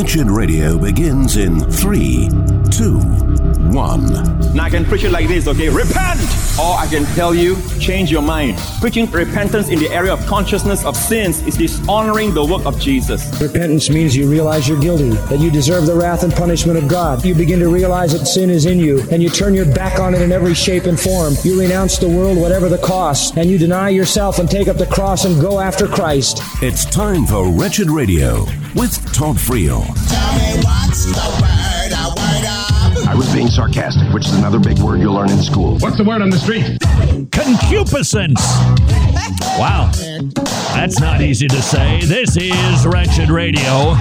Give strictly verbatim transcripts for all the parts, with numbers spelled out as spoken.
Wretched Radio begins in three, two, one. Now I can preach it like this, okay? Repent! Or I can tell you, change your mind. Preaching repentance in the area of consciousness of sins is dishonoring the work of Jesus. Repentance means you realize you're guilty, that you deserve the wrath and punishment of God. You begin to realize that sin is in you, and you turn your back on it in every shape and form. You renounce the world, whatever the cost, and you deny yourself and take up the cross and go after Christ. It's time for Wretched Radio with Todd Friel. Tell me what's the word, a word of? I was being sarcastic, which is another big word you'll learn in school. What's the word on the street? Concupiscence. Wow. That's not easy to say. This is Wretched Radio.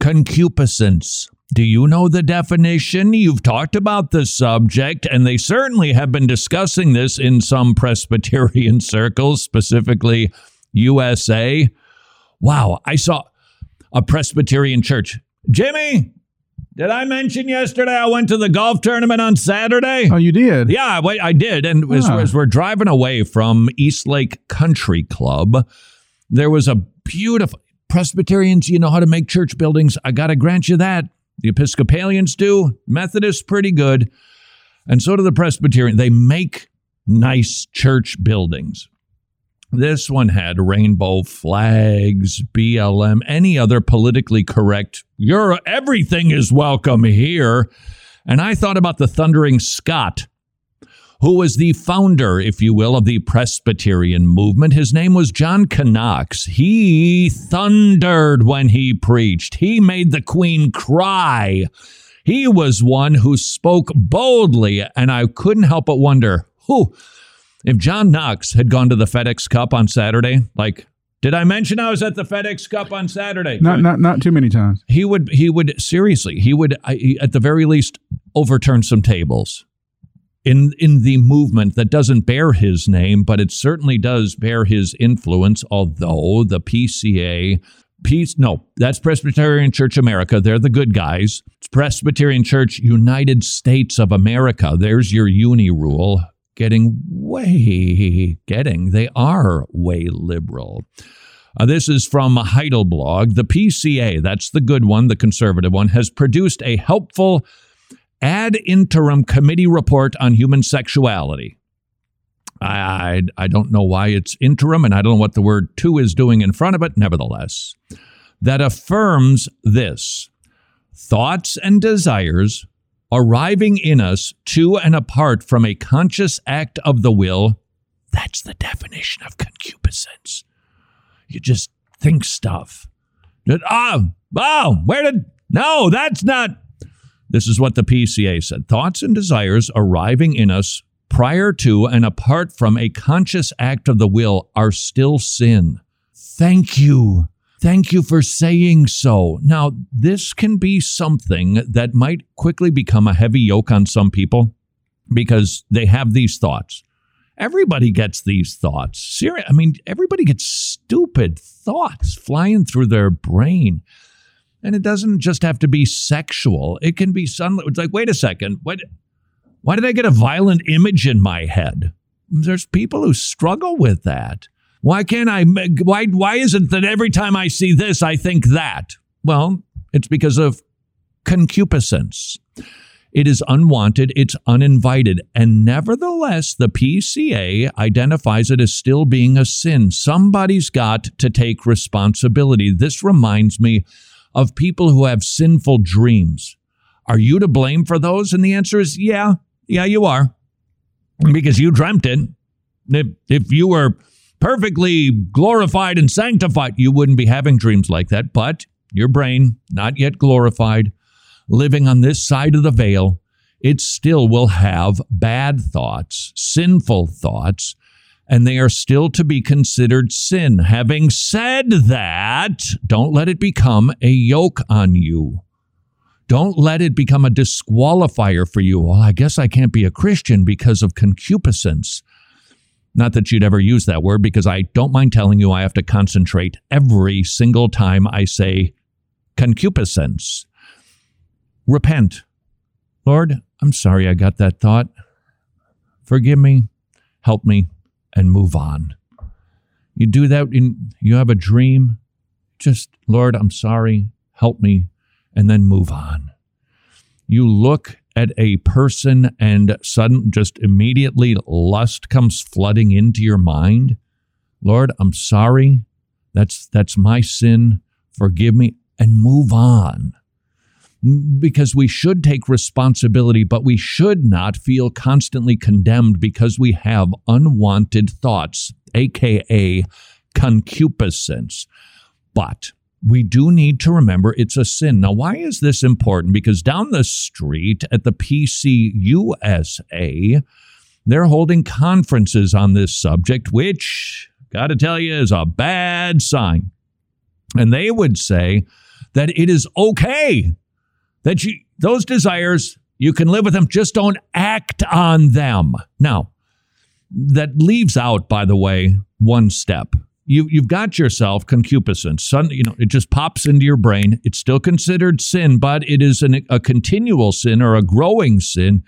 Concupiscence. Do you know the definition? You've talked about the subject, and they certainly have been discussing this in some Presbyterian circles, specifically U S A. Wow, I saw a Presbyterian church. Jimmy, did I mention yesterday I went to the golf tournament on Saturday? Oh, you did? Yeah, I, I did. And yeah. as, as we're driving away from East Lake Country Club, there was a beautiful... Presbyterians, you know how to make church buildings. I got to grant you that. The Episcopalians do. Methodists, pretty good. And so do the Presbyterians. They make nice church buildings. This one had rainbow flags, B L M, any other politically correct. Your everything is welcome here. And I thought about the Thundering Scott, who was the founder, if you will, of the Presbyterian movement. His name was John Knox. He thundered when he preached. He made the Queen cry. He was one who spoke boldly, and I couldn't help but wonder, who? If John Knox had gone to the FedEx Cup on Saturday, like, did I mention I was at the FedEx Cup on Saturday? Not not not too many times. He would, he would seriously, he would, I, at the very least, overturn some tables in in the movement that doesn't bear his name, but it certainly does bear his influence, although the P C A... Peace, no, that's Presbyterian Church America. They're the good guys. It's Presbyterian Church United States of America. There's your uni rule. Getting way, getting, they are way liberal. Uh, this is from Heidelblog. The P C A, that's the good one, the conservative one, has produced a helpful ad interim committee report on human sexuality. I, I, I don't know why it's interim, and I don't know what the word "to" is doing in front of it. Nevertheless, that affirms this. Thoughts and desires arriving in us to and apart from a conscious act of the will. That's the definition of concupiscence. You just think stuff. Ah, oh, oh, where did... No, that's not... This is what the P C A said. Thoughts and desires arriving in us prior to and apart from a conscious act of the will are still sin. Thank you. Thank you for saying so. Now, this can be something that might quickly become a heavy yoke on some people because they have these thoughts. Everybody gets these thoughts. Seriously, I mean, everybody gets stupid thoughts flying through their brain. And it doesn't just have to be sexual. It can be sunlight. It's like, wait a second. What? Why did I get a violent image in my head? There's people who struggle with that. Why can't I? Why? Why is it that every time I see this, I think that? Well, it's because of concupiscence. It is unwanted. It's uninvited. And nevertheless, the P C A identifies it as still being a sin. Somebody's got to take responsibility. This reminds me of people who have sinful dreams. Are you to blame for those? And the answer is, yeah, yeah, you are. Because you dreamt it. If, if you were perfectly glorified and sanctified, you wouldn't be having dreams like that. But your brain, not yet glorified, living on this side of the veil, it still will have bad thoughts, sinful thoughts, and they are still to be considered sin. Having said that, don't let it become a yoke on you. Don't let it become a disqualifier for you. Well, I guess I can't be a Christian because of concupiscence. Not that you'd ever use that word, because I don't mind telling you I have to concentrate every single time I say concupiscence. Repent. Lord, I'm sorry I got that thought. Forgive me. Help me. And move on. You do that, in, you have a dream, Just, Lord, I'm sorry, help me, and then move on. You look at a person and sudden, just immediately lust comes flooding into your mind. Lord, I'm sorry. That's, that's my sin. Forgive me, and move on. Because we should take responsibility, but we should not feel constantly condemned because we have unwanted thoughts, aka concupiscence. But we do need to remember it's a sin. Now, why is this important? Because down the street at the P C U S A, they're holding conferences on this subject, which, got to tell you, is a bad sign. And they would say that it is okay that you, those desires, you can live with them, just don't act on them. Now, that leaves out, by the way, one step. You, you've got yourself concupiscence. Suddenly, you know, it just pops into your brain. It's still considered sin, but it is an, a continual sin or a growing sin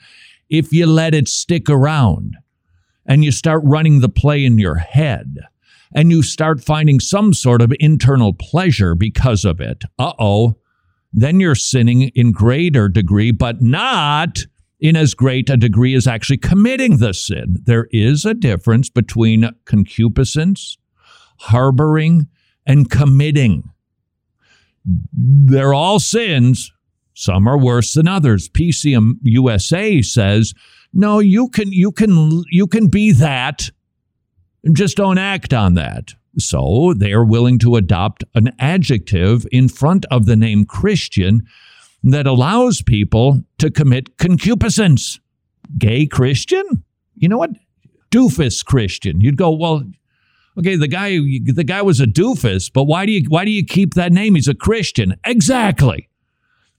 if you let it stick around and you start running the play in your head and you start finding some sort of internal pleasure because of it. Uh-oh. Then you're sinning in greater degree, but not in as great a degree as actually committing the sin. There is a difference between concupiscence, harboring, and committing. They're all sins. Some are worse than others. P C U S A says, no, you can, you can, you can be that. Just don't act on that. So they are willing to adopt an adjective in front of the name Christian that allows people to commit concupiscence. Gay Christian? You know what? Doofus Christian. You'd go, well, okay, the guy the guy was a doofus, but why do you why do you keep that name? He's a Christian. Exactly.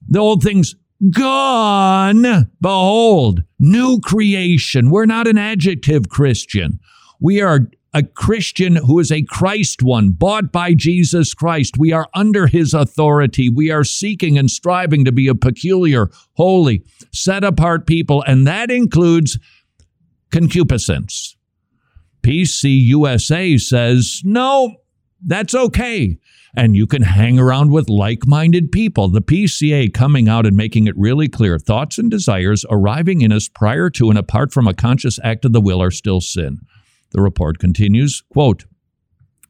The old thing's gone. Behold, new creation. We're not an adjective Christian. We are a Christian who is a Christ one, bought by Jesus Christ. We are under his authority. We are seeking and striving to be a peculiar, holy, set-apart people, and that includes concupiscence. P C U S A says, no, that's okay. And you can hang around with like-minded people. The P C A coming out and making it really clear, thoughts and desires arriving in us prior to and apart from a conscious act of the will are still sin. The report continues, quote,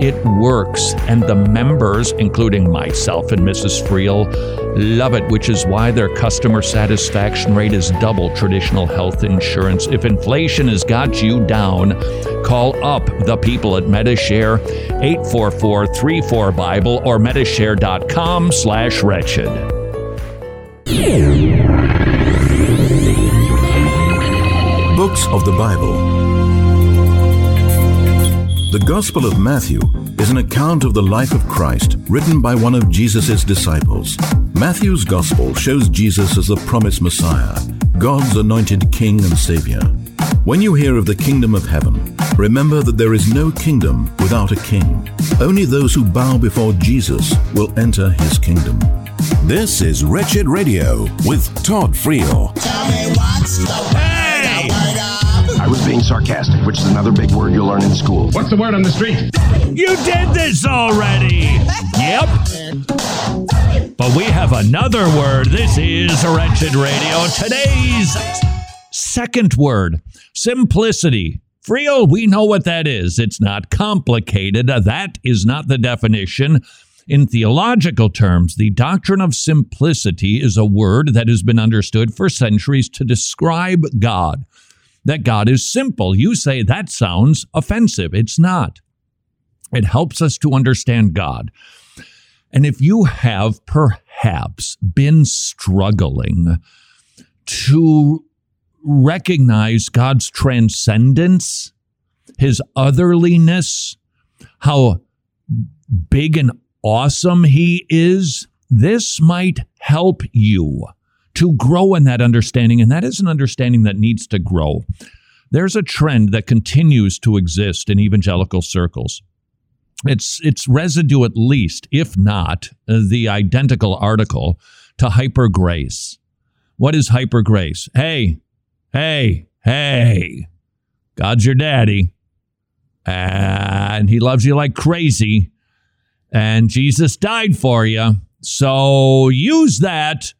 It works, and the members, including myself and Missus Friel, love it, which is why their customer satisfaction rate is double traditional health insurance. If inflation has got you down, call up the people at MediShare, eight four four, three four, BIBLE, or MediShare.com slash wretched. Books of the Bible. The Gospel of Matthew is an account of the life of Christ written by one of Jesus' disciples. Matthew's Gospel shows Jesus as the promised Messiah, God's anointed King and Savior. When you hear of the kingdom of heaven, remember that there is no kingdom without a king. Only those who bow before Jesus will enter his kingdom. This is Wretched Radio with Todd Friel. Tell me what's the hey! I was being sarcastic, which is another big word you'll learn in school. What's the word on the street? You did this already. Yep. But we have another word. This is Wretched Radio. Today's second word, simplicity. Friel, we know what that is. It's not complicated. That is not the definition. In theological terms, the doctrine of simplicity is a word that has been understood for centuries to describe God, that God is simple. You say that sounds offensive. It's not. It helps us to understand God. And if you have perhaps been struggling to recognize God's transcendence, his otherliness, how big and awesome he is, this might help you to grow in that understanding. And that is an understanding that needs to grow. There's a trend that continues to exist in evangelical circles. It's it's residue, at least, if not the identical article, to hyper grace. What is hyper grace? Hey, hey, hey, God's your daddy, and he loves you like crazy, and Jesus died for you, so use that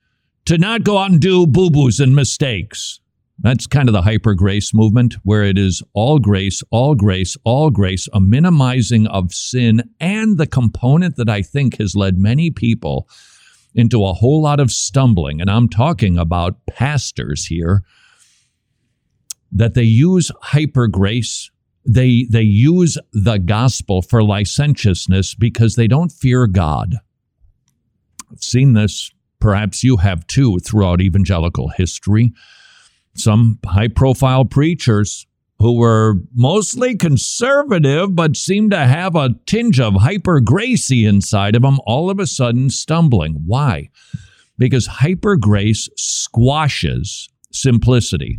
to not go out and do boo-boos and mistakes. That's kind of the hyper grace movement, where it is all grace, all grace, all grace, a minimizing of sin, and the component that I think has led many people into a whole lot of stumbling. And I'm talking about pastors here, that they use hyper grace. They, they use the gospel for licentiousness because they don't fear God. I've seen this, perhaps you have too, throughout evangelical history. Some high-profile preachers who were mostly conservative but seemed to have a tinge of hyper-gracy inside of them, all of a sudden stumbling. Why? Because hyper-grace squashes simplicity.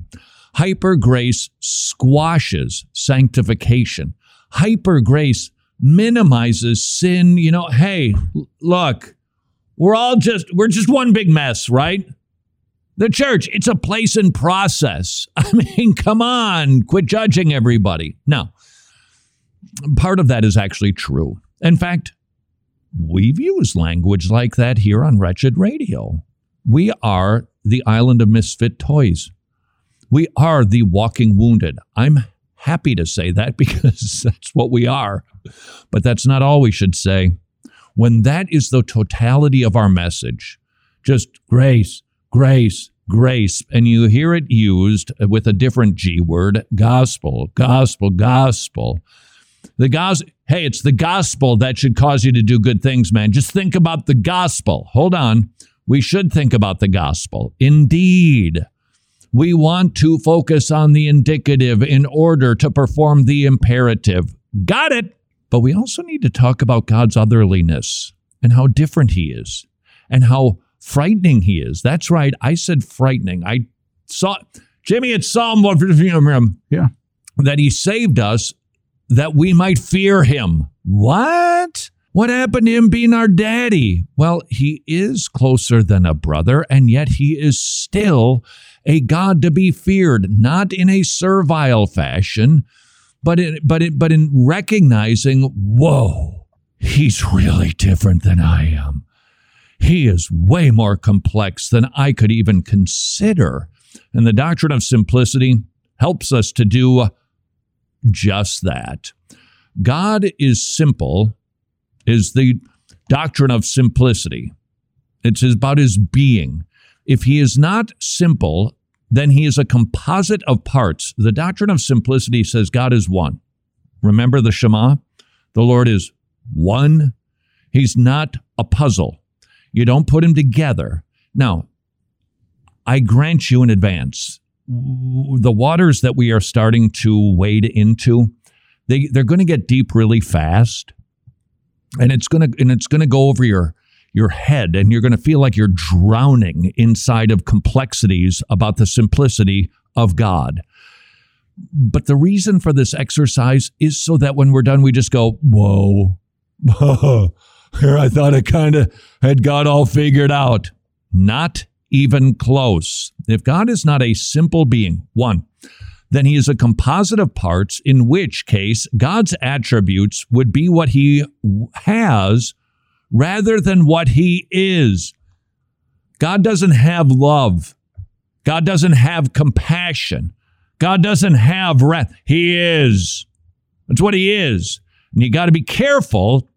Hyper-grace squashes sanctification. Hyper-grace minimizes sin. You know, hey, look, we're all just, we're just one big mess, right? The church, it's a place in process. I mean, come on, quit judging everybody. Now, part of that is actually true. In fact, we've used language like that here on Wretched Radio. We are the island of misfit toys. We are the walking wounded. I'm happy to say that because that's what we are. But that's not all we should say. When that is the totality of our message, just grace, grace, grace, and you hear it used with a different G word, gospel, gospel, gospel. The gospel, hey, it's the gospel that should cause you to do good things, man. Just think about the gospel. Hold on. We should think about the gospel. Indeed, we want to focus on the indicative in order to perform the imperative. Got it. But we also need to talk about God's otherliness and how different he is and how frightening he is. That's right. I said frightening. I saw, Jimmy, it's Psalm one fifty-nine, yeah, that he saved us that we might fear him. What? What happened to him being our daddy? Well, he is closer than a brother, and yet he is still a God to be feared, not in a servile fashion, but in, but in, but in recognizing, whoa, he's really different than I am. He is way more complex than I could even consider. And the doctrine of simplicity helps us to do just that. God is simple is the doctrine of simplicity. It's about his being. If he is not simple, then he is a composite of parts. The doctrine of simplicity says God is one. Remember the Shema? The Lord is one. He's not a puzzle. You don't put them together. Now, I grant you in advance, the waters that we are starting to wade into, they, they're going to get deep really fast, and it's going to and it's going to go over your your head, and you're going to feel like you're drowning inside of complexities about the simplicity of God. But the reason for this exercise is so that when we're done, we just go, whoa, where I thought I kind of had God all figured out. Not even close. If God is not a simple being, one, then he is a composite of parts, in which case God's attributes would be what he has rather than what he is. God doesn't have love. God doesn't have compassion. God doesn't have wrath. He is. That's what he is. And you got to be careful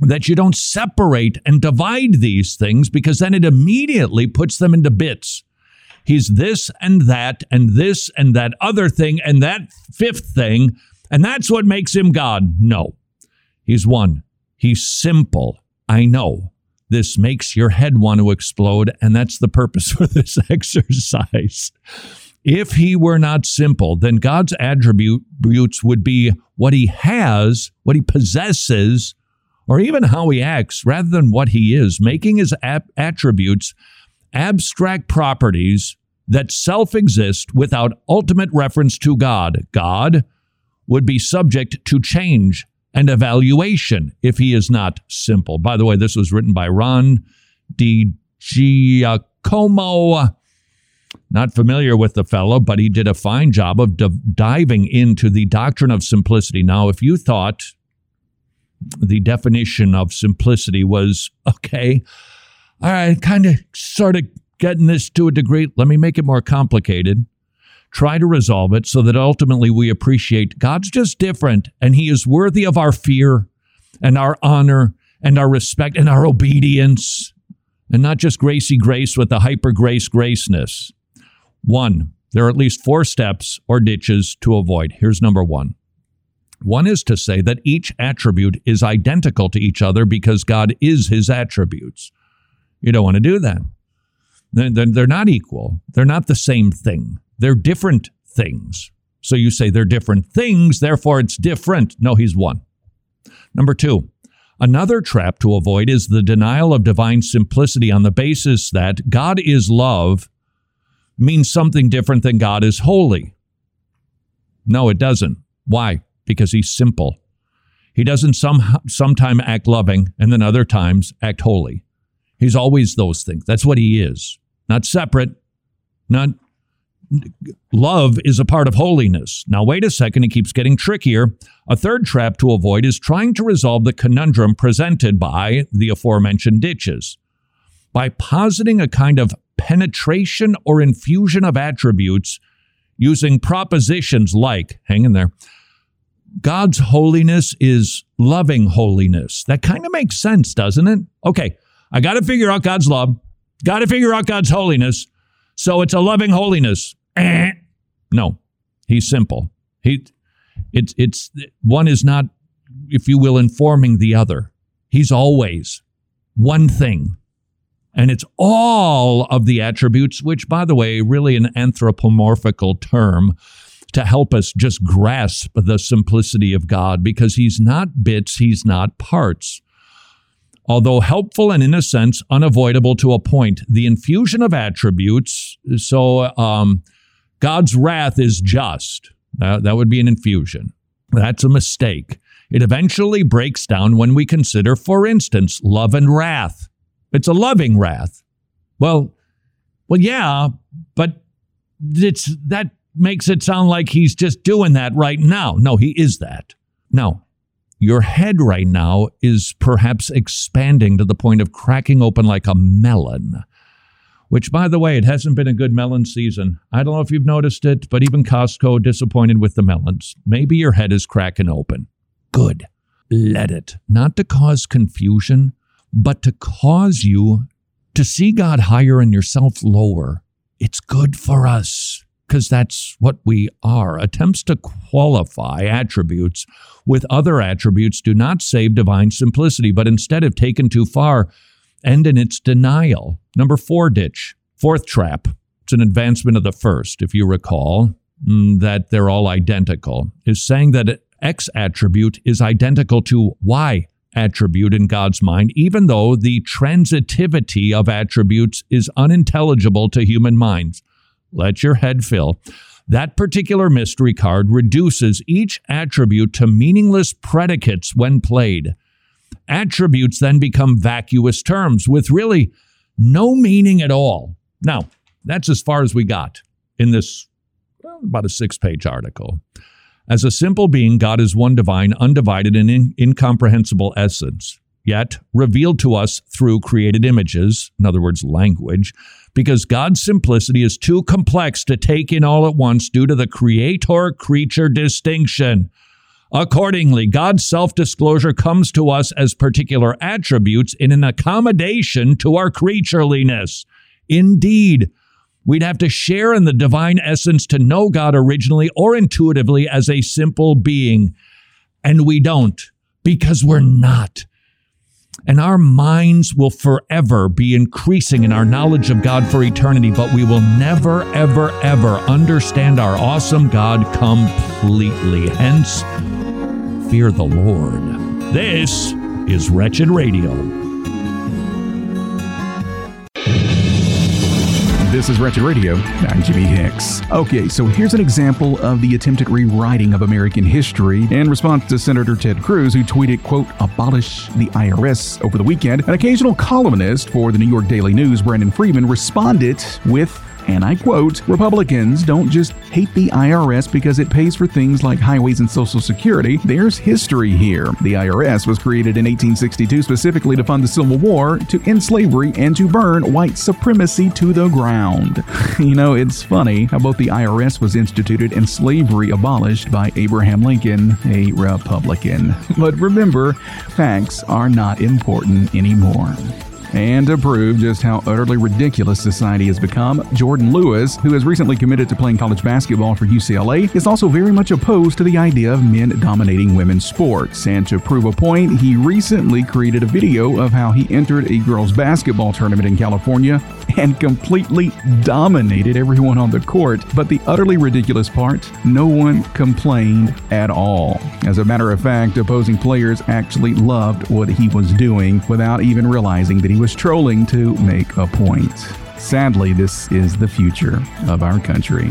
that you don't separate and divide these things, because then it immediately puts them into bits. He's this and that and this and that other thing and that fifth thing, and that's what makes him God. No. He's one. He's simple. I know. This makes your head want to explode, and that's the purpose for this exercise. If he were not simple, then God's attributes would be what he has, what he possesses, or even how he acts, rather than what he is, making his ap- attributes abstract properties that self-exist without ultimate reference to God. God would be subject to change and evaluation if he is not simple. By the way, this was written by Ron Di Giacomo. Not familiar with the fellow, but he did a fine job of d- diving into the doctrine of simplicity. Now, if you thought the definition of simplicity was, okay, all right, kind of sort of getting this to a degree, let me make it more complicated. Try to resolve it so that ultimately we appreciate God's just different, and he is worthy of our fear and our honor and our respect and our obedience, and not just gracey grace with the hyper grace graceness. One, there are at least four steps or ditches to avoid. Here's number one. One is to say that each attribute is identical to each other because God is his attributes. You don't want to do that. They're not equal. They're not the same thing. They're different things. So you say they're different things, therefore it's different. No, he's one. Number two, another trap to avoid is the denial of divine simplicity on the basis that God is love means something different than God is holy. No, it doesn't. Why? Because he's simple. He doesn't some, sometime act loving and then other times act holy. He's always those things. That's what he is. Not separate, not... Love is a part of holiness. Now, wait a second, it keeps getting trickier. A third trap to avoid is trying to resolve the conundrum presented by the aforementioned ditches by positing a kind of penetration or infusion of attributes using propositions like, hang in there, God's holiness is loving holiness. That kind of makes sense, doesn't it? Okay, I got to figure out God's love, got to figure out God's holiness, so it's a loving holiness. Eh. No, he's simple. He, it's it's one is not, if you will, informing the other. He's always one thing. And it's all of the attributes, which, by the way, really an anthropomorphical term to help us just grasp the simplicity of God, because he's not bits, he's not parts. Although helpful and, in a sense, unavoidable to a point, the infusion of attributes, so um, God's wrath is just. Uh, that would be an infusion. That's a mistake. It eventually breaks down when we consider, for instance, love and wrath. It's a loving wrath. Well, well, yeah, but it's that makes it sound like he's just doing that right now. No, he is that. No. Your head right now is perhaps expanding to the point of cracking open like a melon, which, by the way, it hasn't been a good melon season. I don't know if you've noticed it, but even Costco disappointed with the melons. Maybe your head is cracking open. Good. Let it. Not to cause confusion, but to cause you to see God higher and yourself lower. It's good for us, because that's what we are. Attempts to qualify attributes with other attributes do not save divine simplicity, but instead, if taken too far, end in its denial. Number four ditch, fourth trap. It's an advancement of the first, if you recall, that they're all identical, is saying that X attribute is identical to Y attribute in God's mind, even though the transitivity of attributes is unintelligible to human minds. Let your head fill. That particular mystery card reduces each attribute to meaningless predicates when played. attributes then become vacuous terms with really no meaning at all. Now, that's as far as we got in this, well, about a six-page article. As a simple being, God is one divine, undivided, and in- incomprehensible essence, yet revealed to us through created images, in other words, language, because God's simplicity is too complex to take in all at once due to the creator-creature distinction. Accordingly, God's self-disclosure comes to us as particular attributes in an accommodation to our creatureliness. Indeed, we'd have to share in the divine essence to know God originally or intuitively as a simple being. And we don't, because we're not. And our minds will forever be increasing in our knowledge of God for eternity, but we will never, ever, ever understand our awesome God completely. Hence, fear the Lord. This is Wretched Radio. This is Wretched Radio. I'm Jimmy Hicks. Okay, so here's an example of the attempted rewriting of American history in response to Senator Ted Cruz, who tweeted, quote, abolish the I R S over the weekend. An occasional columnist for the New York Daily News, Brandon Freeman, responded with, and I quote, Republicans don't just hate the I R S because it pays for things like highways and Social Security. There's history here. The I R S was created in eighteen sixty-two specifically to fund the Civil War, to end slavery, and to burn white supremacy to the ground. You know, it's funny how both the I R S was instituted and slavery abolished by Abraham Lincoln, a Republican. But remember, facts are not important anymore. And to prove just how utterly ridiculous society has become, Jordan Lewis, who has recently committed to playing college basketball for U C L A, is also very much opposed to the idea of men dominating women's sports. And to prove a point, he recently created a video of how he entered a girls' basketball tournament in California and completely dominated everyone on the court. But the utterly ridiculous part, no one complained at all. As a matter of fact, opposing players actually loved what he was doing without even realizing that he was trolling to make a point. Sadly, this is the future of our country.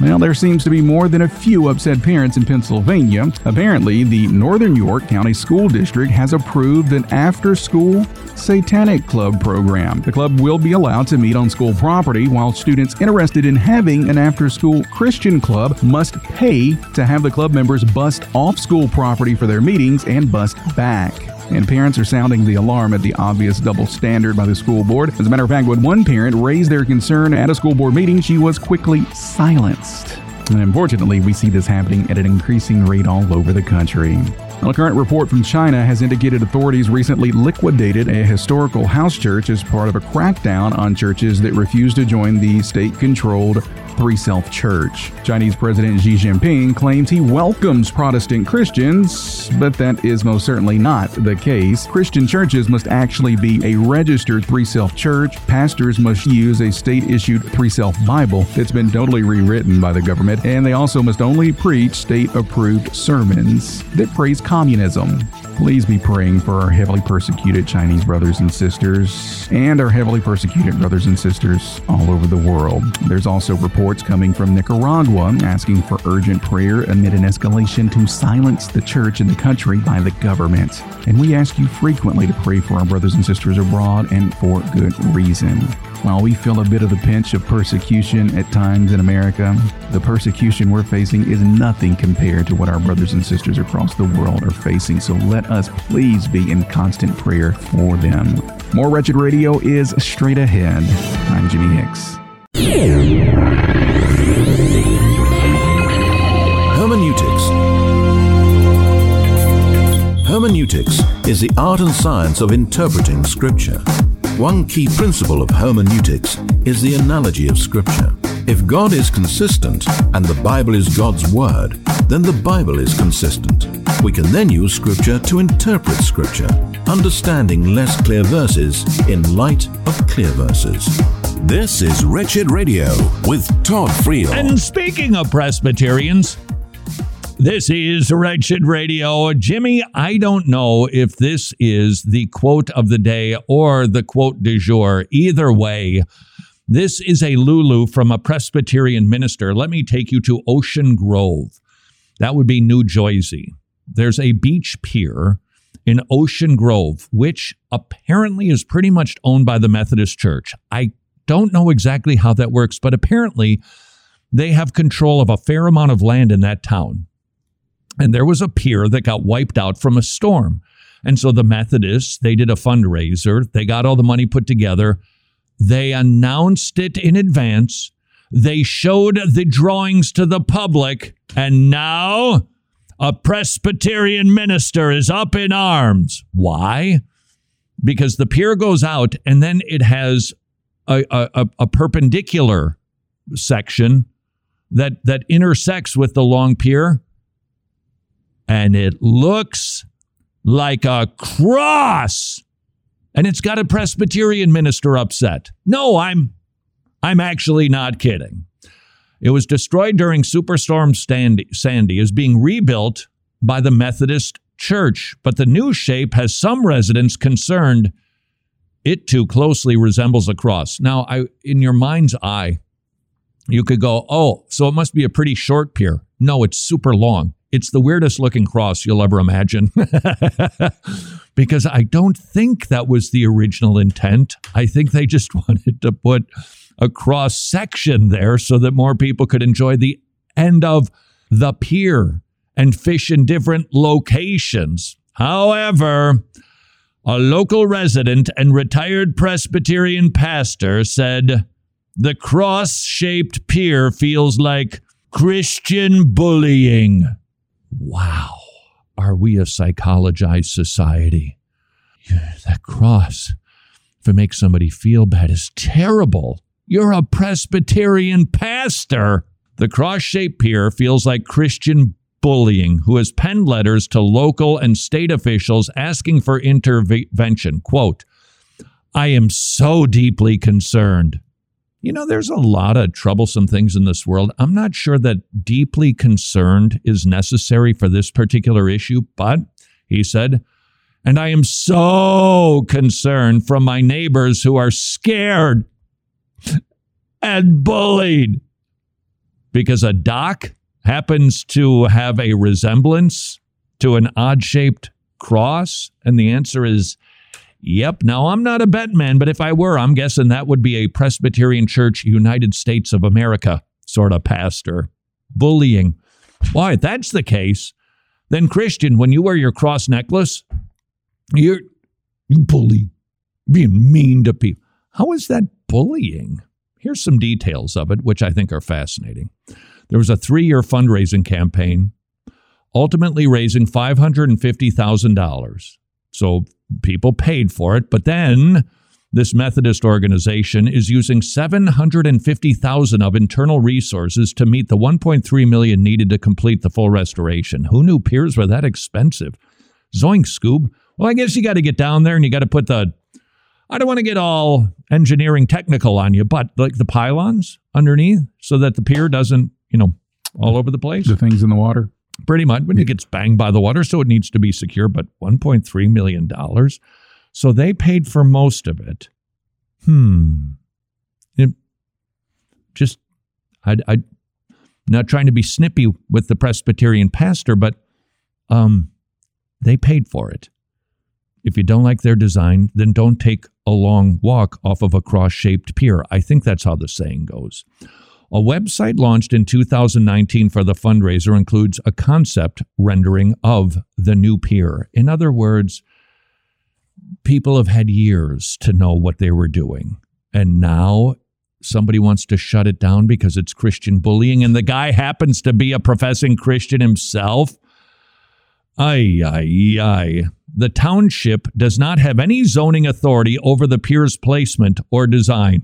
Well, there seems to be more than a few upset parents in Pennsylvania. Apparently, the Northern York County School District has approved an after-school Satanic Club program. The club will be allowed to meet on school property, while students interested in having an after-school Christian club must pay to have the club members bust off school property for their meetings and bust back. And parents are sounding the alarm at the obvious double standard by the school board. As a matter of fact, when one parent raised their concern at a school board meeting, she was quickly silenced. And unfortunately, we see this happening at an increasing rate all over the country. A current report from China has indicated authorities recently liquidated a historical house church as part of a crackdown on churches that refuse to join the state-controlled Three-Self Church. Chinese President Xi Jinping claims he welcomes Protestant Christians, but that is most certainly not the case. Christian churches must actually be a registered Three-Self Church. Pastors must use a state-issued Three-Self Bible that's been totally rewritten by the government, and they also must only preach state-approved sermons that praise communism. Please be praying for our heavily persecuted Chinese brothers and sisters and our heavily persecuted brothers and sisters all over the world. There's also reports coming from Nicaragua asking for urgent prayer amid an escalation to silence the church in the country by the government. And we ask you frequently to pray for our brothers and sisters abroad, and for good reason. While we feel a bit of the pinch of persecution at times in America, the persecution we're facing is nothing compared to what our brothers and sisters across the world are facing. So let us please be in constant prayer for them. More Wretched Radio is straight ahead. I'm Jimmy Hicks. Hermeneutics. Hermeneutics is the art and science of interpreting Scripture. One key principle of hermeneutics is the analogy of Scripture. If God is consistent and the Bible is God's Word, then the Bible is consistent. We can then use Scripture to interpret Scripture, understanding less clear verses in light of clear verses. This is Wretched Radio with Todd Friel. And speaking of Presbyterians, this is Wretched Radio. Jimmy, I don't know if this is the quote of the day or the quote du jour. Either way, this is a Lulu from a Presbyterian minister. Let me take you to Ocean Grove. That would be New Jersey. There's a beach pier in Ocean Grove, which apparently is pretty much owned by the Methodist Church. I don't know exactly how that works, but apparently they have control of a fair amount of land in that town. And there was a pier that got wiped out from a storm. And so the Methodists, they did a fundraiser. They got all the money put together. They announced it in advance. They showed the drawings to the public. And now a Presbyterian minister is up in arms. Why? Because the pier goes out and then it has a, a, a perpendicular section that, that intersects with the long pier. And it looks like a cross. And it's got a Presbyterian minister upset. No, I'm I'm actually not kidding. It was destroyed during Superstorm Sandy, is being rebuilt by the Methodist Church. But the new shape has some residents concerned it too closely resembles a cross. Now, I, in your mind's eye, you could go, oh, so it must be a pretty short pier. No, it's super long. It's the weirdest looking cross you'll ever imagine because I don't think that was the original intent. I think they just wanted to put a cross section there so that more people could enjoy the end of the pier and fish in different locations. However, a local resident and retired Presbyterian pastor said the cross-shaped pier feels like Christian bullying. Wow. Are we a psychologized society? Yeah, that cross, if it makes somebody feel bad, is terrible. You're a Presbyterian pastor. The cross-shaped pier feels like Christian bullying, who has penned letters to local and state officials asking for intervention. Quote, I am so deeply concerned. You know, there's a lot of troublesome things in this world. I'm not sure that deeply concerned is necessary for this particular issue, but he said, and I am so concerned from my neighbors who are scared and bullied because a dock happens to have a resemblance to an odd-shaped cross. And the answer is, yep. Now, I'm not a bet man, but if I were, I'm guessing that would be a Presbyterian Church United States of America sort of pastor. Bullying. Why, if that's the case, then Christian, when you wear your cross necklace, you're you bully, being mean to people. How is that bullying? Here's some details of it, which I think are fascinating. There was a three-year fundraising campaign, ultimately raising five hundred fifty thousand dollars. So people paid for it, but then this Methodist organization is using seven hundred fifty thousand dollars of internal resources to meet the one point three million dollars needed to complete the full restoration. Who knew piers were that expensive? Zoink, Scoob. Well, I guess you got to get down there and you got to put the, I don't want to get all engineering technical on you, but like the pylons underneath so that the pier doesn't, you know, all over the place. The things in the water. Pretty much when it gets banged by the water, so it needs to be secure, but one point three million dollars. So they paid for most of it. Hmm. It just, I, I, not trying to be snippy with the Presbyterian pastor, but um, they paid for it. If you don't like their design, then don't take a long walk off of a cross-shaped pier. I think that's how the saying goes. A website launched in two thousand nineteen for the fundraiser includes a concept rendering of the new pier. In other words, people have had years to know what they were doing. And now somebody wants to shut it down because it's Christian bullying. And the guy happens to be a professing Christian himself. Ay, ay, ay. The township does not have any zoning authority over the pier's placement or design.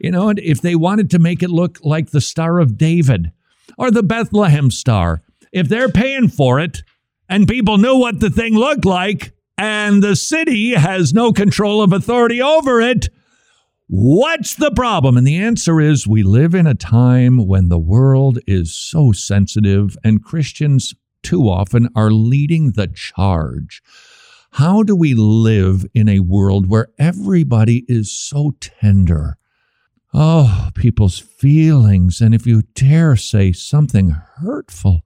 You know, if they wanted to make it look like the Star of David or the Bethlehem Star, if they're paying for it and people knew what the thing looked like and the city has no control of authority over it, what's the problem? And the answer is we live in a time when the world is so sensitive and Christians too often are leading the charge. How do we live in a world where everybody is so tender? Oh, people's feelings. And if you dare say something hurtful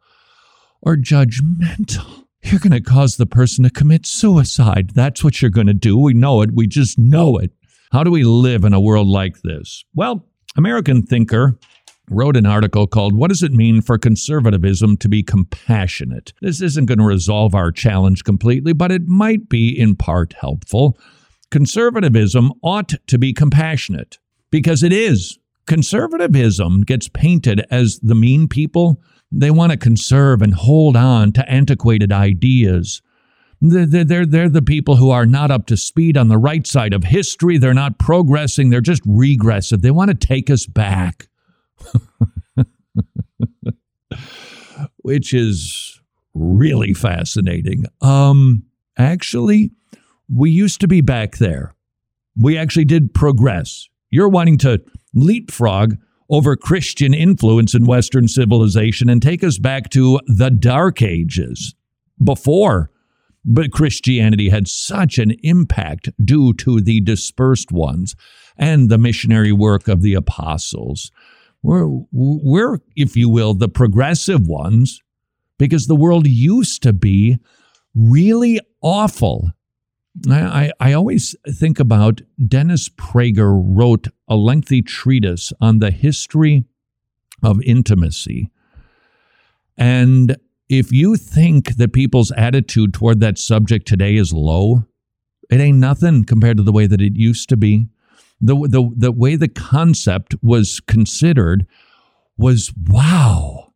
or judgmental, you're going to cause the person to commit suicide. That's what you're going to do. We know it. We just know it. How do we live in a world like this? Well, American Thinker wrote an article called, What Does It Mean for Conservatism to Be Compassionate? This isn't going to resolve our challenge completely, but it might be in part helpful. Conservatism ought to be compassionate because it is. Conservatism gets painted as the mean people. They want to conserve and hold on to antiquated ideas. They're, they're, they're the people who are not up to speed on the right side of history. They're not progressing. They're just regressive. They want to take us back, which is really fascinating. Um, actually, we used to be back there. We actually did progress. You're wanting to leapfrog over Christian influence in Western civilization and take us back to the Dark Ages before but Christianity had such an impact due to the dispersed ones and the missionary work of the apostles. We're, we're, if you will, the progressive ones, because the world used to be really awful. I, I always think about Dennis Prager wrote a lengthy treatise on the history of intimacy. And if you think that people's attitude toward that subject today is low, it ain't nothing compared to the way that it used to be. The, the, the way the concept was considered was, wow,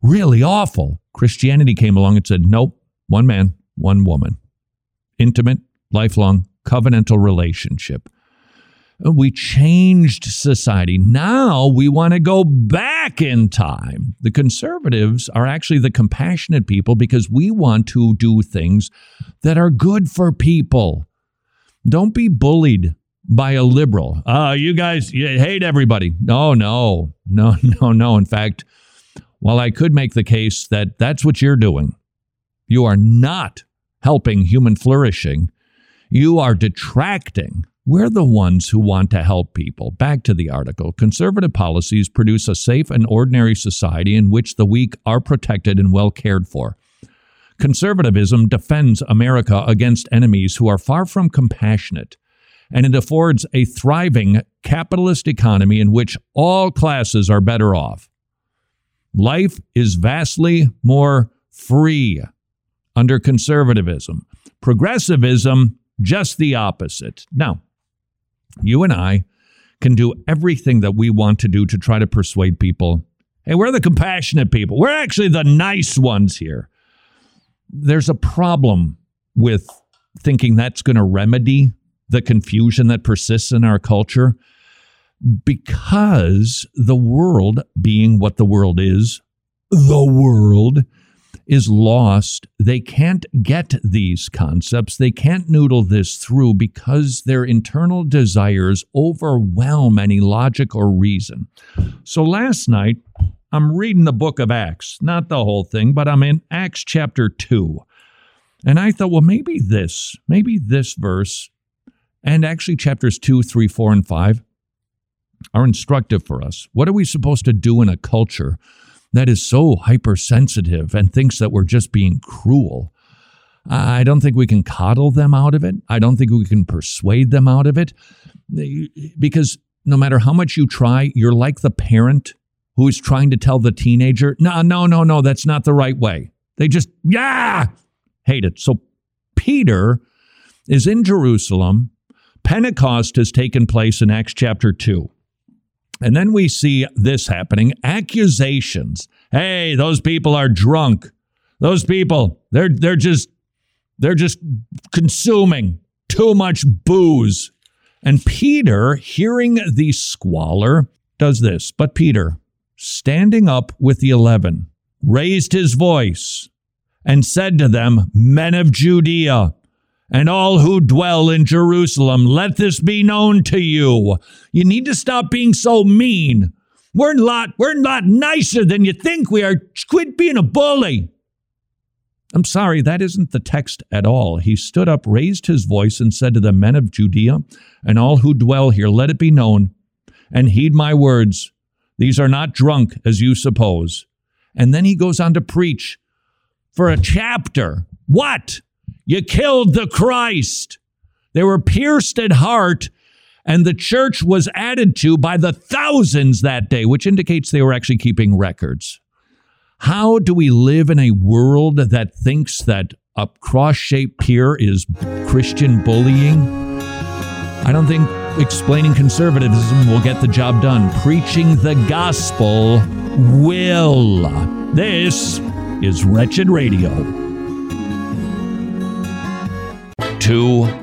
really awful. Christianity came along and said, nope, one man, one woman. Intimate, lifelong, covenantal relationship. We changed society. Now we want to go back in time. The conservatives are actually the compassionate people because we want to do things that are good for people. Don't be bullied by a liberal. Uh, you guys you hate everybody. No, no, no, no, no. In fact, while I could make the case that that's what you're doing, you are not helping human flourishing. You are detracting. We're the ones who want to help people. Back to the article. Conservative policies produce a safe and ordinary society in which the weak are protected and well cared for. Conservatism defends America against enemies who are far from compassionate, and it affords a thriving capitalist economy in which all classes are better off. Life is vastly more free under conservatism. Progressivism, just the opposite. Now, you and I can do everything that we want to do to try to persuade people, hey, we're the compassionate people. We're actually the nice ones here. There's a problem with thinking that's going to remedy the confusion that persists in our culture because the world, being what the world is, the world is lost. They can't get these concepts. They can't noodle this through because their internal desires overwhelm any logic or reason. So last night, I'm reading the book of Acts, not the whole thing, but I'm in Acts chapter two. And I thought, well, maybe this, maybe this verse, and actually chapters two, three, four, and five are instructive for us. What are we supposed to do in a culture that is so hypersensitive and thinks that we're just being cruel? I don't think we can coddle them out of it. I don't think we can persuade them out of it. Because no matter how much you try, you're like the parent who is trying to tell the teenager, no, no, no, no, that's not the right way. They just, yeah, hate it. So Peter is in Jerusalem. Pentecost has taken place in Acts chapter two. And then we see this happening, accusations. Hey, those people are drunk. Those people, they're they're just they're just consuming too much booze. And Peter, hearing the squalor, does this. But Peter, standing up with the eleven, raised his voice and said to them, men of Judea, and all who dwell in Jerusalem, let this be known to you. You need to stop being so mean. We're not, we're not nicer than you think we are. Quit being a bully. I'm sorry, that isn't the text at all. He stood up, raised his voice, and said to the men of Judea and all who dwell here, let it be known, and heed my words. These are not drunk, as you suppose. And then he goes on to preach for a chapter. What? You killed the Christ. They were pierced at heart, and the church was added to by the thousands that day, which indicates they were actually keeping records. How do we live in a world that thinks that a cross-shaped pier is Christian bullying? I don't think explaining conservatism will get the job done. Preaching the gospel will. This is Wretched Radio. two hundred.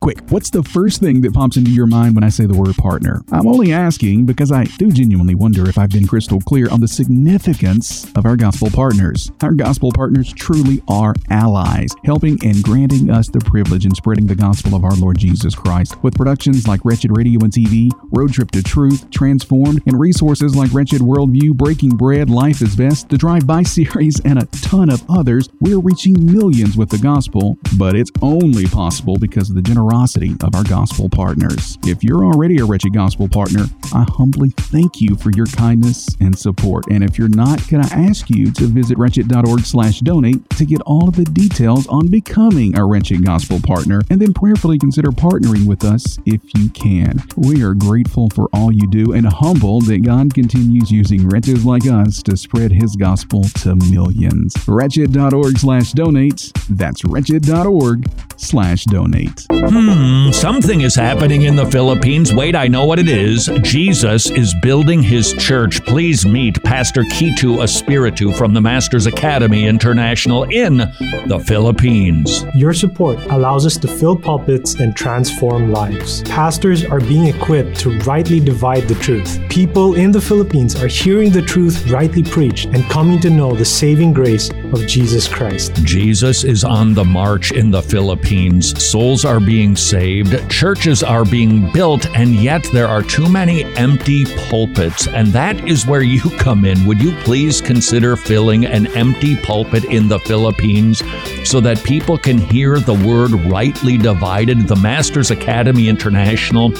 Quick, what's the first thing that pops into your mind when I say the word partner? I'm only asking because I do genuinely wonder if I've been crystal clear on the significance of our gospel partners. Our gospel partners truly are allies, helping and granting us the privilege in spreading the gospel of our Lord Jesus Christ with productions like Wretched Radio and T V, Road Trip to Truth, Transformed, and resources like Wretched Worldview, Breaking Bread, Life is Best, the Drive-By series, and a ton of others. We're reaching millions with the gospel, but it's only possible because of the generosity of our gospel partners. If you're already a Wretched gospel partner, I humbly thank you for your kindness and support. And if you're not, can I ask you to visit wretched dot org slash donate to get all of the details on becoming a Wretched gospel partner, and then prayerfully consider partnering with us if you can. We are grateful for all you do and humbled that God continues using wretches like us to spread his gospel to millions. wretched dot org slash donate. That's wretched dot org slash donate. Hmm, something is happening in the Philippines. Wait, I know what it is. Jesus is building his church. Please meet Pastor Kitu Espiritu from the Masters Academy International in the Philippines. Your support allows us to fill pulpits and transform lives. Pastors are being equipped to rightly divide the truth. People in the Philippines are hearing the truth rightly preached and coming to know the saving grace of Jesus Christ. Jesus is on the march in the Philippines. Souls are being saved, churches are being built, and yet there are too many empty pulpits. And that is where you come in. Would you please consider filling an empty pulpit in the Philippines so that people can hear the word rightly divided? The Masters Academy International,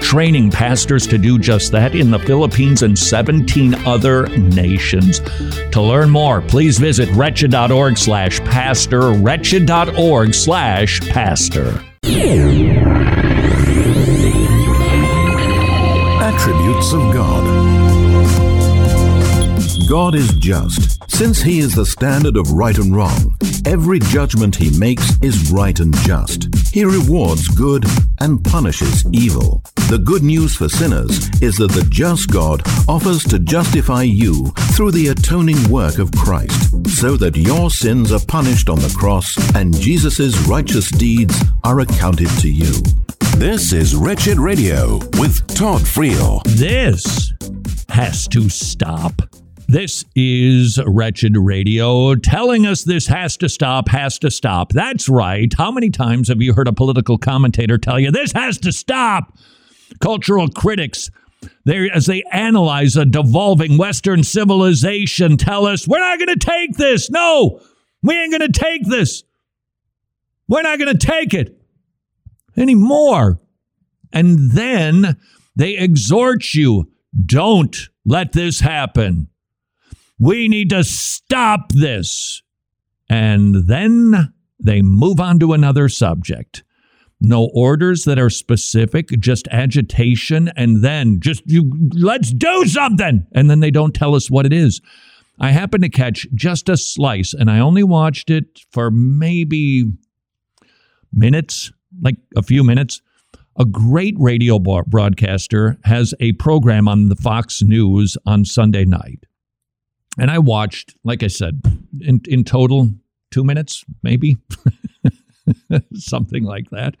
training pastors to do just that in the Philippines and seventeen other nations. To learn more, please visit wretched dot org slash pastor, wretched dot org slash pastor. Attributes of God. God is just. Since he is the standard of right and wrong, every judgment he makes is right and just. He rewards good and punishes evil. The good news for sinners is that the just God offers to justify you through the atoning work of Christ, so that your sins are punished on the cross and Jesus' righteous deeds are accounted to you. This is Wretched Radio with Todd Friel. This has to stop. This is Wretched Radio telling us this has to stop, has to stop. That's right. How many times have you heard a political commentator tell you this has to stop? Cultural critics, they, as they analyze a devolving Western civilization, tell us, we're not going to take this. No, we ain't going to take this. We're not going to take it anymore. And then they exhort you, don't let this happen. We need to stop this. And then they move on to another subject. No orders that are specific, just agitation, and then just you, let's do something. And then they don't tell us what it is. I happened to catch just a slice, and I only watched it for maybe minutes, like a few minutes. A great radio broadcaster has a program on the Fox News on Sunday night. And I watched, like I said, in, in total, two minutes, maybe, something like that,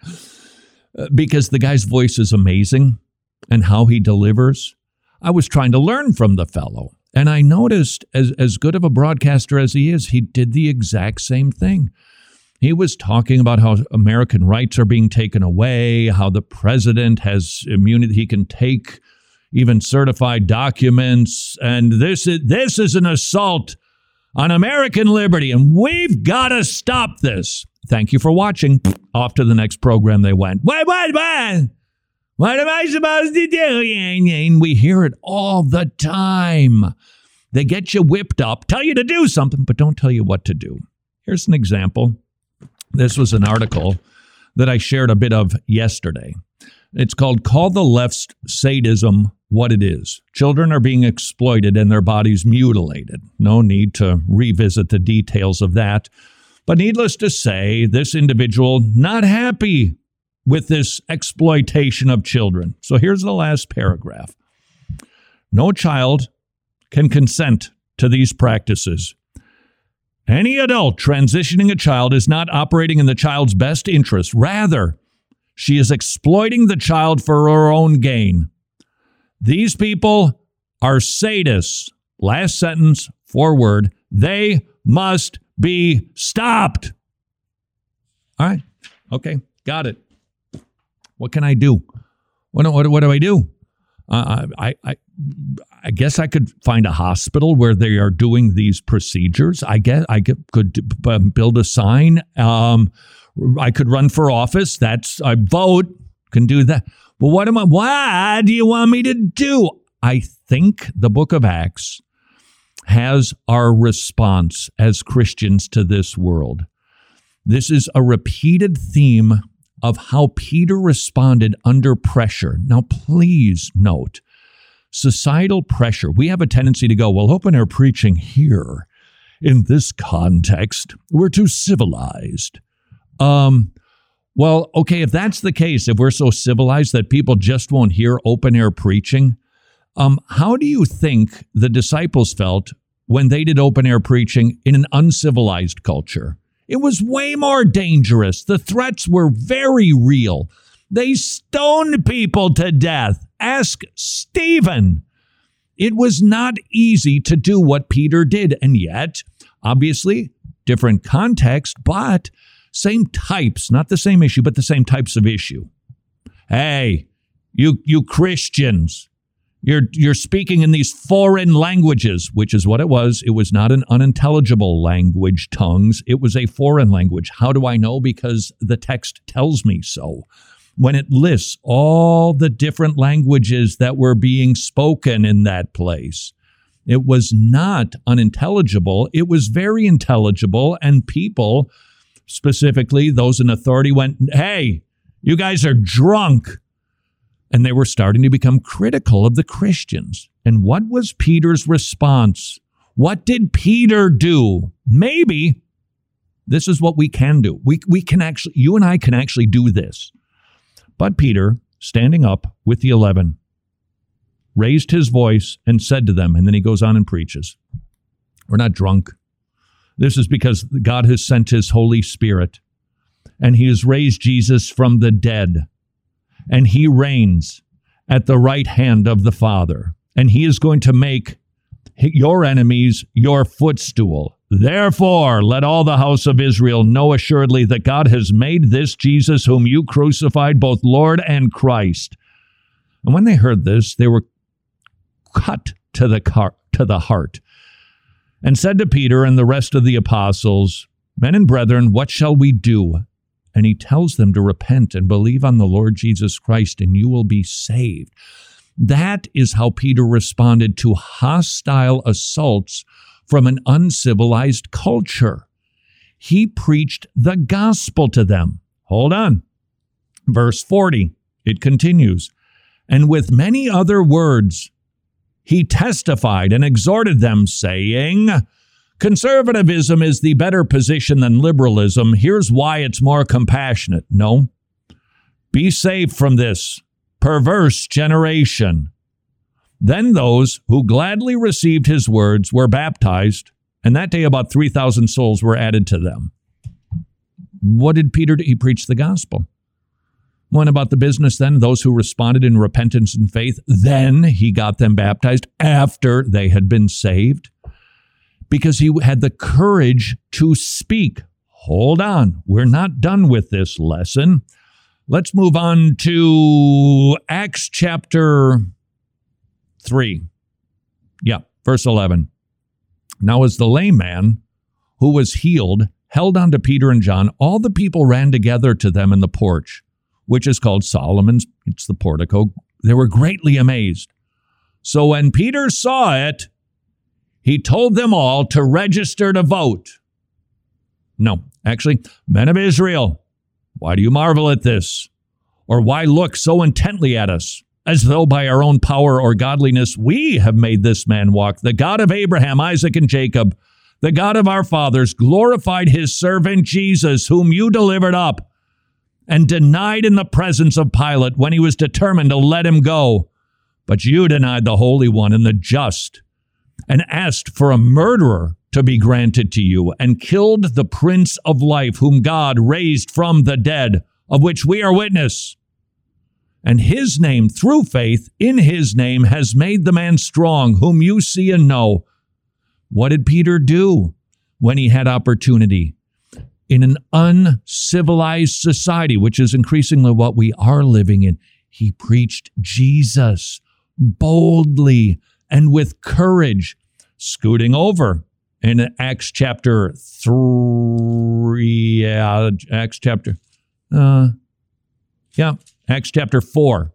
because the guy's voice is amazing and how he delivers. I was trying to learn from the fellow. And I noticed, as, as good of a broadcaster as he is, he did the exact same thing. He was talking about how American rights are being taken away, how the president has immunity. He can take even certified documents. And this is, this is an assault on American liberty. And we've got to stop this. Thank you for watching. Off to the next program they went. Wait, wait, wait. What am I supposed to do? And we hear it all the time. They get you whipped up, tell you to do something, but don't tell you what to do. Here's an example. This was an article that I shared a bit of yesterday. It's called Call the Left's Sadism What It Is. Children are being exploited and their bodies mutilated. No need to revisit the details of that. But needless to say, this individual not happy with this exploitation of children. So here's the last paragraph. No child can consent to these practices. Any adult transitioning a child is not operating in the child's best interest. Rather, she is exploiting the child for her own gain. These people are sadists. Last sentence, forward. They must be stopped. All right. Okay. Got it. What can I do? What, what, what do I do? Uh, I, I, I guess I could find a hospital where they are doing these procedures. I guess I could build a sign. Um, I could run for office. That's I vote. Can do that. But what am I? What do you want me to do? I think the Book of Acts has our response as Christians to this world. This is a repeated theme of how Peter responded under pressure. Now, please note, societal pressure. We have a tendency to go, well, open air preaching here in this context, we're too civilized. Um, well, okay, if that's the case, if we're so civilized that people just won't hear open air preaching, um, how do you think the disciples felt when they did open air preaching in an uncivilized culture? It was way more dangerous. The threats were very real. They stoned people to death. Ask Stephen. It was not easy to do what Peter did. And yet, obviously, different context, but same types, not the same issue, but the same types of issue. Hey, you you Christians, you're you're speaking in these foreign languages, which is what it was. It was not an unintelligible language, tongues. It was a foreign language. How do I know? Because the text tells me so. When it lists all the different languages that were being spoken in that place, it was not unintelligible. It was very intelligible. And people, specifically those in authority, went, hey, you guys are drunk. And they were starting to become critical of the Christians. And what was Peter's response? What did Peter do? Maybe this is what we can do. We we can actually, you and I can actually do this. But Peter, standing up with the eleven, raised his voice and said to them, and then he goes on and preaches, we're not drunk. This is because God has sent his Holy Spirit, and he has raised Jesus from the dead. And he reigns at the right hand of the Father. And he is going to make your enemies your footstool. Therefore, let all the house of Israel know assuredly that God has made this Jesus whom you crucified, both Lord and Christ. And when they heard this, they were cut to the car- to the heart and said to Peter and the rest of the apostles, men and brethren, what shall we do? And he tells them to repent and believe on the Lord Jesus Christ, and you will be saved. That is how Peter responded to hostile assaults from an uncivilized culture. He preached the gospel to them. Hold on. Verse forty, it continues. And with many other words, he testified and exhorted them, saying, conservatism is the better position than liberalism. Here's why it's more compassionate. No. Be safe from this perverse generation. Then those who gladly received his words were baptized, and that day about three thousand souls were added to them. What did Peter do? He preached the gospel. Went about the business then, those who responded in repentance and faith, then he got them baptized after they had been saved, because he had the courage to speak. Hold on, we're not done with this lesson. Let's move on to Acts chapter three. Yeah, verse eleven. Now as the lame man who was healed held on to Peter and John, all the people ran together to them in the porch, which is called Solomon's. It's the portico. They were greatly amazed. So when Peter saw it, he told them all to register to vote. No, actually, men of Israel, why do you marvel at this? Or why look so intently at us, as though by our own power or godliness we have made this man walk? The God of Abraham, Isaac, and Jacob, the God of our fathers, glorified his servant Jesus, whom you delivered up and denied in the presence of Pilate when he was determined to let him go. But you denied the Holy One and the Just, and asked for a murderer to be granted to you, and killed the Prince of Life, whom God raised from the dead, of which we are witness. And his name, through faith in his name, has made the man strong, whom you see and know. What did Peter do when he had opportunity? In an uncivilized society, which is increasingly what we are living in, he preached Jesus boldly and with courage. Scooting over in Acts chapter three, yeah, Acts chapter, uh, yeah, Acts chapter four.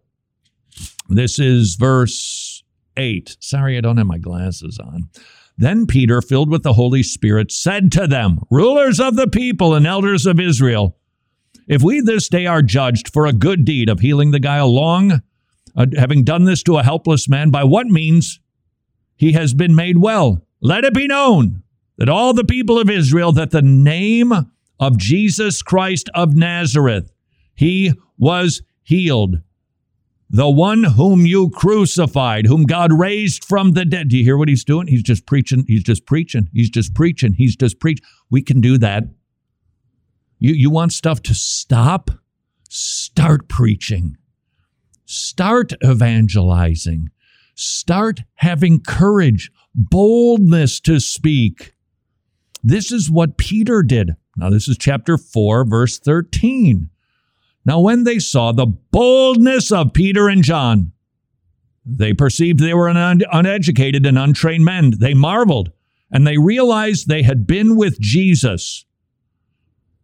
This is verse eight. Sorry, I don't have my glasses on. Then Peter, filled with the Holy Spirit, said to them, rulers of the people and elders of Israel, if we this day are judged for a good deed of healing the guy along, uh, having done this to a helpless man, by what means he has been made well? Let it be known that all the people of Israel, that the name of Jesus Christ of Nazareth, he was healed, the one whom you crucified, whom God raised from the dead. Do you hear what he's doing? He's just preaching. He's just preaching. He's just preaching. He's just preaching. We can do that. You, you want stuff to stop? Start preaching. Start evangelizing. Start having courage, boldness to speak. This is what Peter did. Now, this is chapter four, verse thirteen. Now, when they saw the boldness of Peter and John, they perceived they were un- uneducated and untrained men. They marveled, and they realized they had been with Jesus.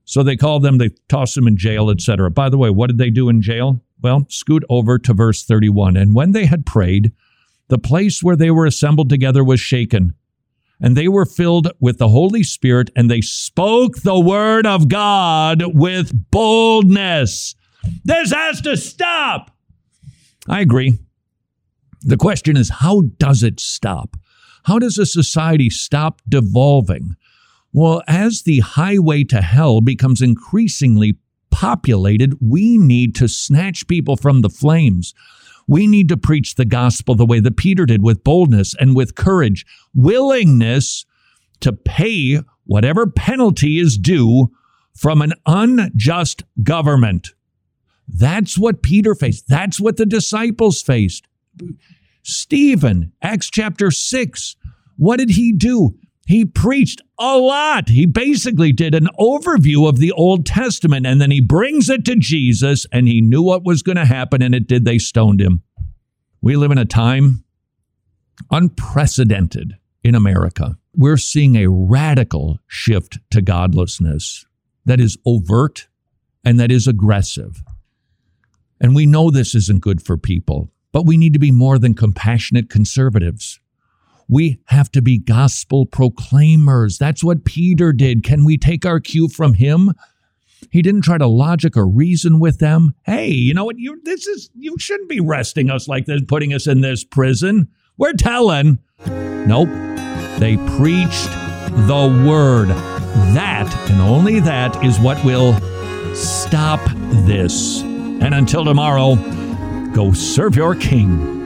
So they called them, they tossed them in jail, et cetera. By the way, what did they do in jail? Well, scoot over to verse thirty-one. And when they had prayed, the place where they were assembled together was shaken, and they were filled with the Holy Spirit, and they spoke the word of God with boldness. This has to stop. I agree. The question is, how does it stop? How does a society stop devolving? Well, as the highway to hell becomes increasingly populated, we need to snatch people from the flames. We need to preach the gospel the way that Peter did, with boldness and with courage, willingness to pay whatever penalty is due from an unjust government. That's what Peter faced. That's what the disciples faced. Stephen, Acts chapter six, what did he do? He preached a lot. He basically did an overview of the Old Testament, and then he brings it to Jesus, and he knew what was going to happen, and it did. They stoned him. We live in a time unprecedented in America. We're seeing a radical shift to godlessness that is overt and that is aggressive. And we know this isn't good for people, but we need to be more than compassionate conservatives. We have to be gospel proclaimers. That's what Peter did. Can we take our cue from him? He didn't try to logic or reason with them. Hey, you know what? You this is you shouldn't be arresting us like this, putting us in this prison. We're telling. Nope. They preached the word. That, and only that, is what will stop this. And until tomorrow, go serve your king.